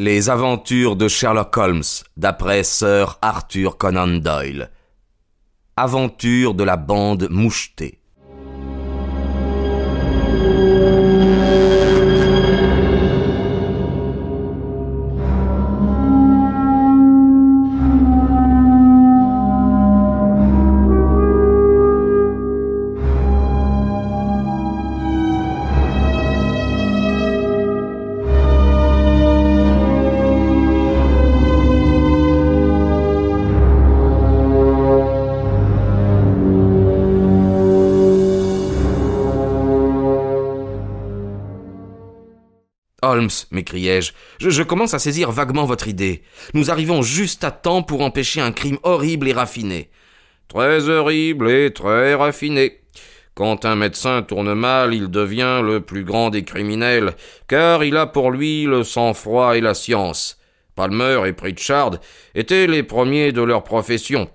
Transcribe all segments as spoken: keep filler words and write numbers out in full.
Les aventures de Sherlock Holmes, d'après Sir Arthur Conan Doyle. Aventures de la bande mouchetée. Holmes, m'écriai-je, je, je commence à saisir vaguement votre idée. Nous arrivons juste à temps pour empêcher un crime horrible et raffiné. Très horrible et très raffiné. Quand un médecin tourne mal, il devient le plus grand des criminels, car il a pour lui le sang-froid et la science. Palmer et Pritchard étaient les premiers de leur profession.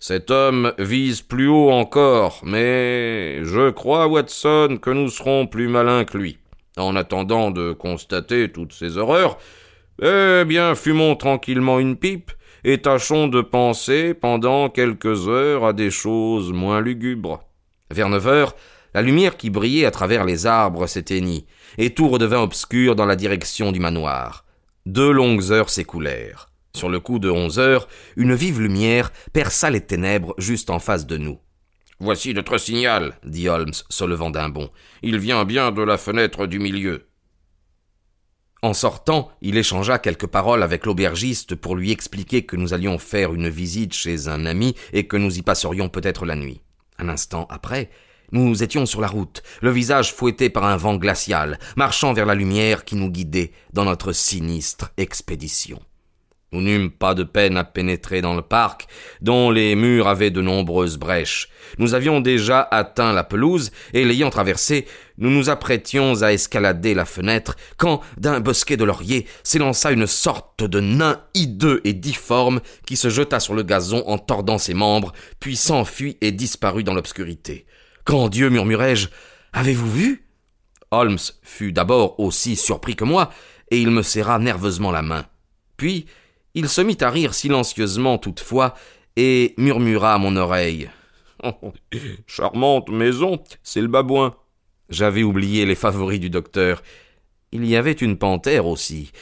Cet homme vise plus haut encore, mais je crois, Watson, que nous serons plus malins que lui. En attendant de constater toutes ces horreurs, eh bien, fumons tranquillement une pipe et tâchons de penser pendant quelques heures à des choses moins lugubres. Vers neuf heures, la lumière qui brillait à travers les arbres s'éteignit, et tout redevint obscur dans la direction du manoir. Deux longues heures s'écoulèrent. Sur le coup de onze heures, une vive lumière perça les ténèbres juste en face de nous. « Voici notre signal, » dit Holmes, se levant d'un bond. « Il vient bien de la fenêtre du milieu. » En sortant, il échangea quelques paroles avec l'aubergiste pour lui expliquer que nous allions faire une visite chez un ami et que nous y passerions peut-être la nuit. Un instant après, nous étions sur la route, le visage fouetté par un vent glacial, marchant vers la lumière qui nous guidait dans notre sinistre expédition. Nous n'eûmes pas de peine à pénétrer dans le parc, dont les murs avaient de nombreuses brèches. Nous avions déjà atteint la pelouse, et l'ayant traversée, nous nous apprêtions à escalader la fenêtre, quand, d'un bosquet de lauriers, s'élança une sorte de nain hideux et difforme, qui se jeta sur le gazon en tordant ses membres, puis s'enfuit et disparut dans l'obscurité. « Grand Dieu, murmurai-je, avez-vous vu ?» Holmes fut d'abord aussi surpris que moi, et il me serra nerveusement la main. Puis, il se mit à rire silencieusement toutefois et murmura à mon oreille. « Charmante maison, c'est le babouin. » J'avais oublié les favoris du docteur. Il y avait une panthère aussi.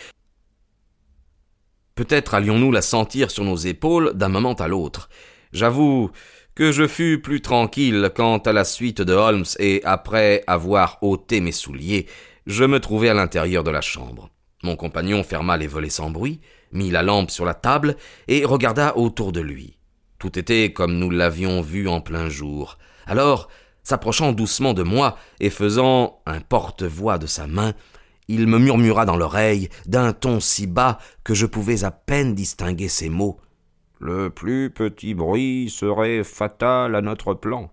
Peut-être allions-nous la sentir sur nos épaules d'un moment à l'autre. J'avoue que je fus plus tranquille quant à la suite de Holmes et, après avoir ôté mes souliers, je me trouvai à l'intérieur de la chambre. Mon compagnon ferma les volets sans bruit, mit la lampe sur la table et regarda autour de lui. Tout était comme nous l'avions vu en plein jour. Alors, s'approchant doucement de moi et faisant un porte-voix de sa main, il me murmura dans l'oreille d'un ton si bas que je pouvais à peine distinguer ces mots. « Le plus petit bruit serait fatal à notre plan. »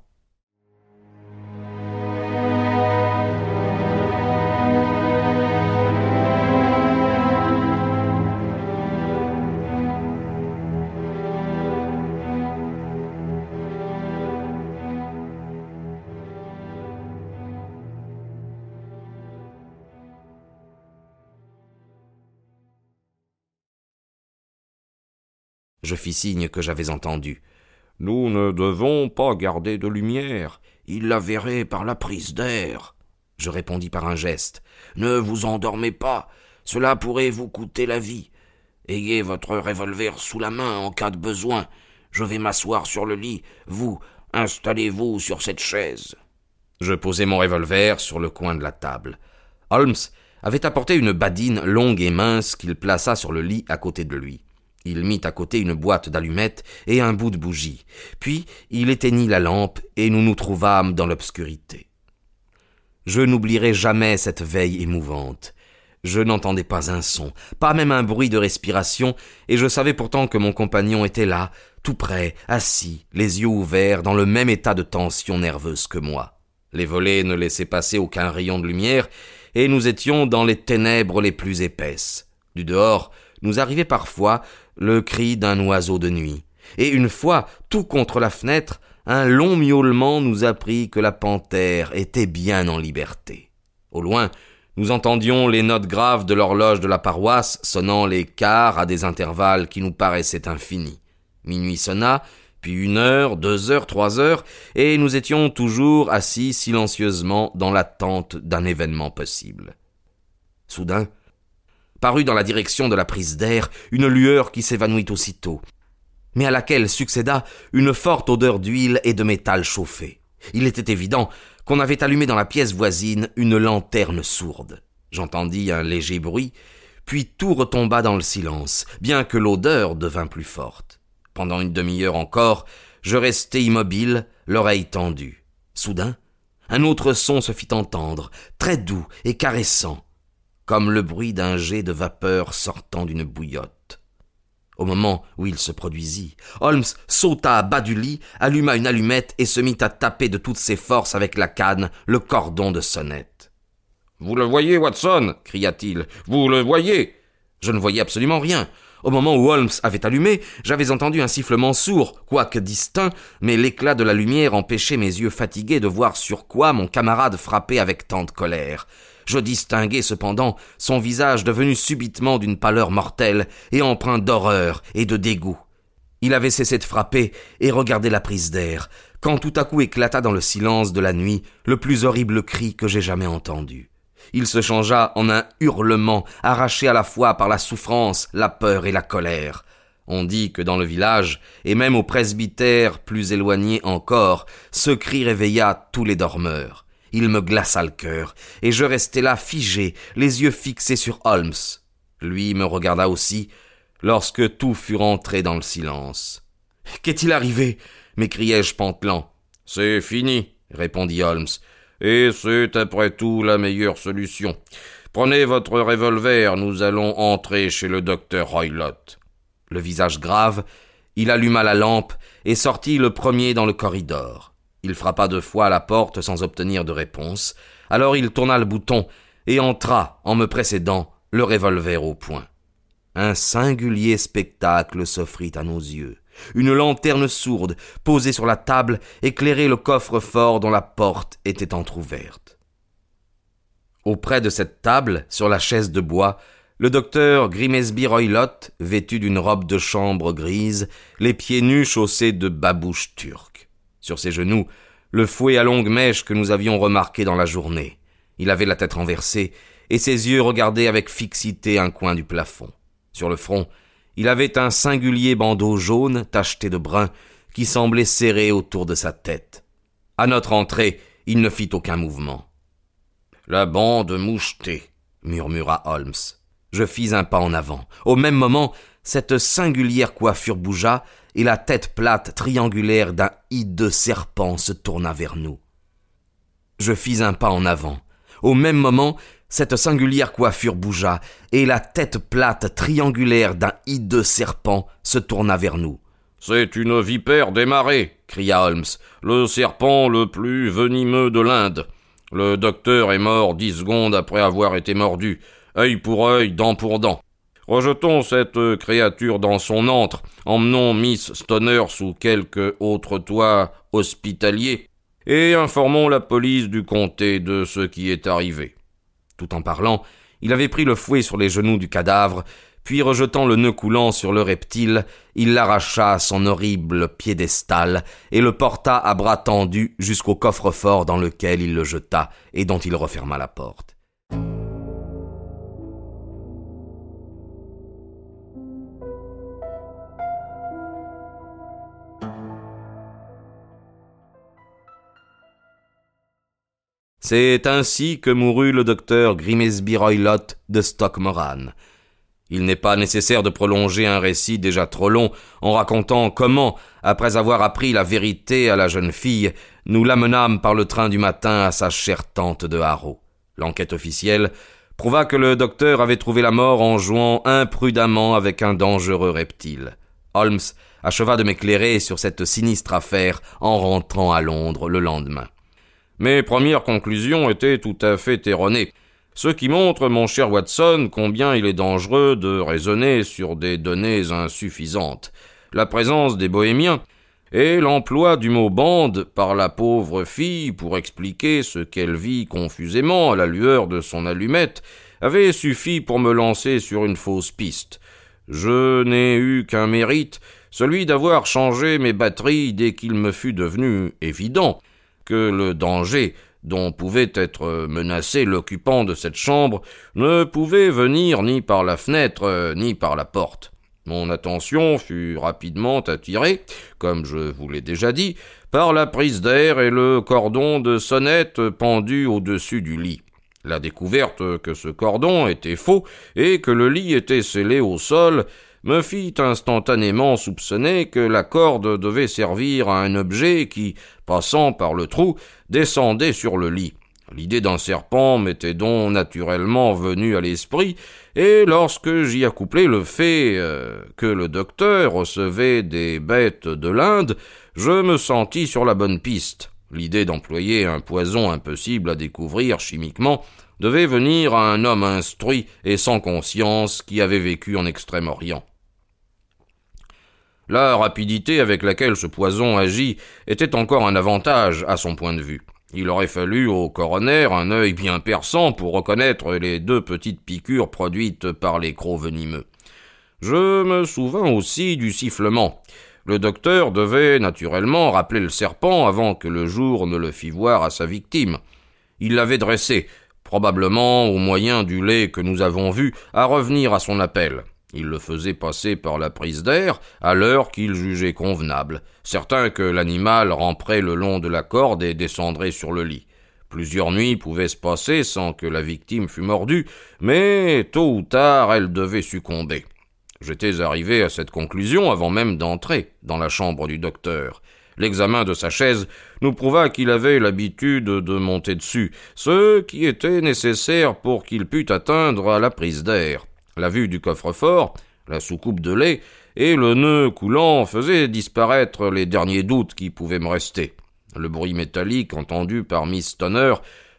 Je fis signe que j'avais entendu. « Nous ne devons pas garder de lumière. Il la verrait par la prise d'air. » Je répondis par un geste. « Ne vous endormez pas. Cela pourrait vous coûter la vie. Ayez votre revolver sous la main en cas de besoin. Je vais m'asseoir sur le lit. Vous, installez-vous sur cette chaise. » Je posai mon revolver sur le coin de la table. Holmes avait apporté une badine longue et mince qu'il plaça sur le lit à côté de lui. Il mit à côté une boîte d'allumettes et un bout de bougie. Puis, il éteignit la lampe et nous nous trouvâmes dans l'obscurité. Je n'oublierai jamais cette veille émouvante. Je n'entendais pas un son, pas même un bruit de respiration, et je savais pourtant que mon compagnon était là, tout près, assis, les yeux ouverts, dans le même état de tension nerveuse que moi. Les volets ne laissaient passer aucun rayon de lumière, et nous étions dans les ténèbres les plus épaisses. Du dehors, nous arrivait parfois le cri d'un oiseau de nuit. Et une fois, tout contre la fenêtre, un long miaulement nous apprit que la panthère était bien en liberté. Au loin, Nous entendions les notes graves de l'horloge de la paroisse sonnant les quarts à des intervalles qui nous paraissaient infinis. Minuit sonna, puis une heure, deux heures, trois heures, et nous étions toujours assis silencieusement dans l'attente d'un événement possible. Soudain, parut dans la direction de la prise d'air une lueur qui s'évanouit aussitôt, mais à laquelle succéda une forte odeur d'huile et de métal chauffé. Il était évident qu'on avait allumé dans la pièce voisine une lanterne sourde. J'entendis un léger bruit, puis tout retomba dans le silence, bien que l'odeur devint plus forte. Pendant une demi-heure encore, je restai immobile, l'oreille tendue. Soudain, un autre son se fit entendre, très doux et caressant, comme le bruit d'un jet de vapeur sortant d'une bouillotte. Au moment où il se produisit, Holmes sauta à bas du lit, alluma une allumette et se mit à taper de toutes ses forces avec la canne le cordon de sonnette. « Vous le voyez, Watson » cria-t-il. « Vous le voyez ?» Je ne voyais absolument rien. Au moment où Holmes avait allumé, j'avais entendu un sifflement sourd, quoique distinct, mais l'éclat de la lumière empêchait mes yeux fatigués de voir sur quoi mon camarade frappait avec tant de colère. Je distinguai cependant son visage devenu subitement d'une pâleur mortelle et empreint d'horreur et de dégoût. Il avait cessé de frapper et regardait la prise d'air, quand tout à coup éclata dans le silence de la nuit le plus horrible cri que j'ai jamais entendu. Il se changea en un hurlement arraché à la fois par la souffrance, la peur et la colère. On dit que dans le village, et même au presbytère plus éloigné encore, ce cri réveilla tous les dormeurs. Il me glaça le cœur, et je restai là figé, les yeux fixés sur Holmes. Lui me regarda aussi, lorsque tout fut rentré dans le silence. « Qu'est-il arrivé ?» m'écriai-je pantelant. « C'est fini, » répondit Holmes. Et c'est après tout la meilleure solution. Prenez votre revolver, nous allons entrer chez le docteur Roylott. » Le visage grave, il alluma la lampe et sortit le premier dans le corridor. Il frappa deux fois à la porte sans obtenir de réponse. Alors il tourna le bouton et entra, en me précédant, le revolver au poing. Un singulier spectacle s'offrit à nos yeux. Une lanterne sourde, posée sur la table, éclairait le coffre-fort dont la porte était entr'ouverte. Auprès de cette table, sur la chaise de bois, le docteur Grimesby Roylott, vêtu d'une robe de chambre grise, les pieds nus chaussés de babouches turques. Sur ses genoux, le fouet à longue mèche que nous avions remarqué dans la journée. Il avait la tête renversée et ses yeux regardaient avec fixité un coin du plafond. Sur le front, il avait un singulier bandeau jaune, tacheté de brun, qui semblait serré autour de sa tête. À notre entrée, il ne fit aucun mouvement. « La bande mouchetée », murmura Holmes. Je fis un pas en avant. Au même moment, cette singulière coiffure bougea, et la tête plate triangulaire d'un hideux serpent se tourna vers nous. Je fis un pas en avant. Au même moment, cette singulière coiffure bougea, et la tête plate triangulaire d'un hideux serpent se tourna vers nous. « C'est une vipère démarrée !» cria Holmes. « Le serpent le plus venimeux de l'Inde. Le docteur est mort dix secondes après avoir été mordu, œil pour œil, dent pour dent. Rejetons cette créature dans son antre, emmenons Miss Stoner sous quelque autre toit hospitalier, et informons la police du comté de ce qui est arrivé. » Tout en parlant, il avait pris le fouet sur les genoux du cadavre, puis rejetant le nœud coulant sur le reptile, il l'arracha à son horrible piédestal et le porta à bras tendus jusqu'au coffre-fort dans lequel il le jeta et dont il referma la porte. C'est ainsi que mourut le docteur Grimesby Roylott de Stock Moran. Il n'est pas nécessaire de prolonger un récit déjà trop long en racontant comment, après avoir appris la vérité à la jeune fille, nous l'amenâmes par le train du matin à sa chère tante de Harrow. L'enquête officielle prouva que le docteur avait trouvé la mort en jouant imprudemment avec un dangereux reptile. Holmes acheva de m'éclairer sur cette sinistre affaire en rentrant à Londres le lendemain. Mes premières conclusions étaient tout à fait erronées, ce qui montre, mon cher Watson, combien il est dangereux de raisonner sur des données insuffisantes. La présence des bohémiens et l'emploi du mot « bande » par la pauvre fille pour expliquer ce qu'elle vit confusément à la lueur de son allumette avait suffi pour me lancer sur une fausse piste. Je n'ai eu qu'un mérite, celui d'avoir changé mes batteries dès qu'il me fut devenu évident que le danger dont pouvait être menacé l'occupant de cette chambre ne pouvait venir ni par la fenêtre ni par la porte. Mon attention fut rapidement attirée, comme je vous l'ai déjà dit, par la prise d'air et le cordon de sonnette pendu au-dessus du lit. La découverte que ce cordon était faux et que le lit était scellé au sol me fit instantanément soupçonner que la corde devait servir à un objet qui, passant par le trou, descendait sur le lit. L'idée d'un serpent m'était donc naturellement venue à l'esprit, et lorsque j'y accouplai le fait euh, que le docteur recevait des bêtes de l'Inde, je me sentis sur la bonne piste. L'idée d'employer un poison impossible à découvrir chimiquement devait venir à un homme instruit et sans conscience qui avait vécu en Extrême-Orient. La rapidité avec laquelle ce poison agit était encore un avantage à son point de vue. Il aurait fallu au coroner un œil bien perçant pour reconnaître les deux petites piqûres produites par les crocs venimeux. Je me souvins aussi du sifflement. Le docteur devait naturellement rappeler le serpent avant que le jour ne le fît voir à sa victime. Il l'avait dressé, probablement au moyen du lait que nous avons vu, à revenir à son appel. Il le faisait passer par la prise d'air, à l'heure qu'il jugeait convenable, certain que l'animal ramperait le long de la corde et descendrait sur le lit. Plusieurs nuits pouvaient se passer sans que la victime fût mordue, mais tôt ou tard elle devait succomber. J'étais arrivé à cette conclusion avant même d'entrer dans la chambre du docteur. L'examen de sa chaise nous prouva qu'il avait l'habitude de monter dessus, ce qui était nécessaire pour qu'il pût atteindre à la prise d'air. La vue du coffre-fort, la soucoupe de lait et le nœud coulant faisaient disparaître les derniers doutes qui pouvaient me rester. Le bruit métallique entendu par Miss Stoner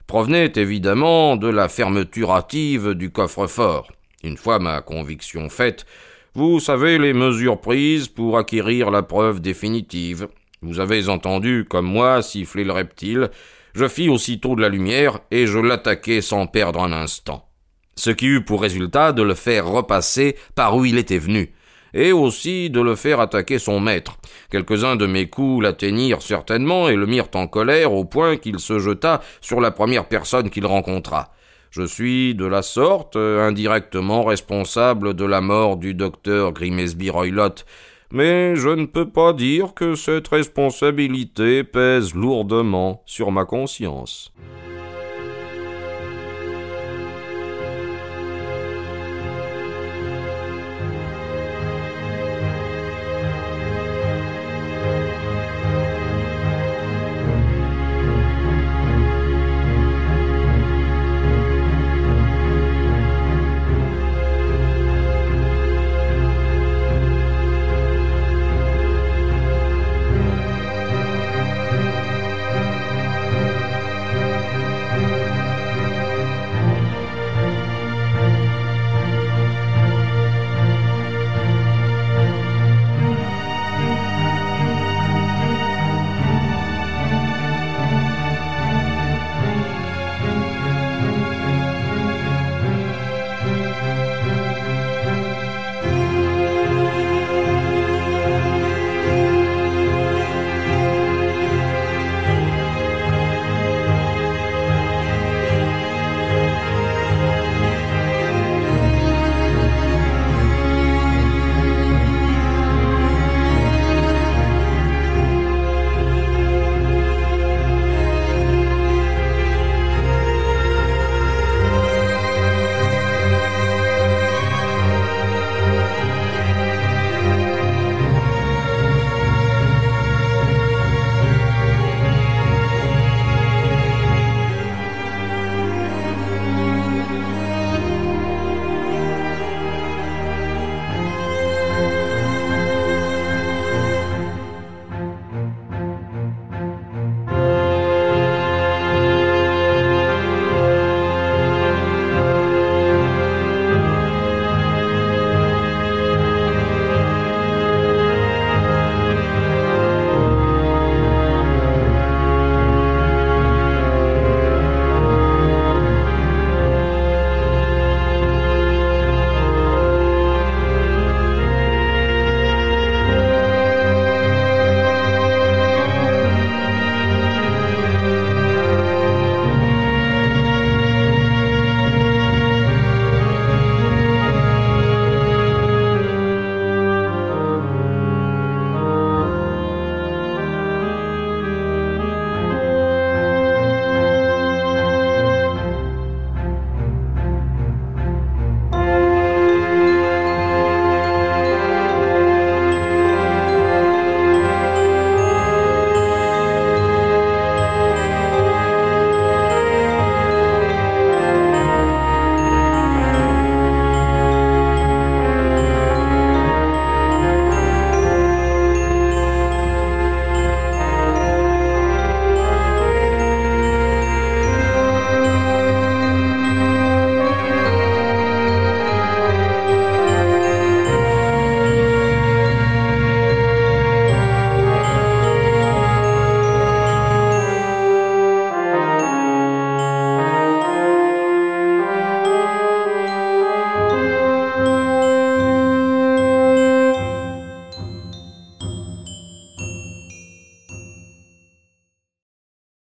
provenait évidemment de la fermeture hâtive du coffre-fort. Une fois ma conviction faite, vous savez les mesures prises pour acquérir la preuve définitive. Vous avez entendu, comme moi, siffler le reptile. Je fis aussitôt de la lumière et je l'attaquai sans perdre un instant. Ce qui eut pour résultat de le faire repasser par où il était venu, et aussi de le faire attaquer son maître. Quelques-uns de mes coups l'atteignirent certainement et le mirent en colère au point qu'il se jeta sur la première personne qu'il rencontra. Je suis, de la sorte, indirectement responsable de la mort du docteur Grimesby Roylott, mais je ne peux pas dire que cette responsabilité pèse lourdement sur ma conscience.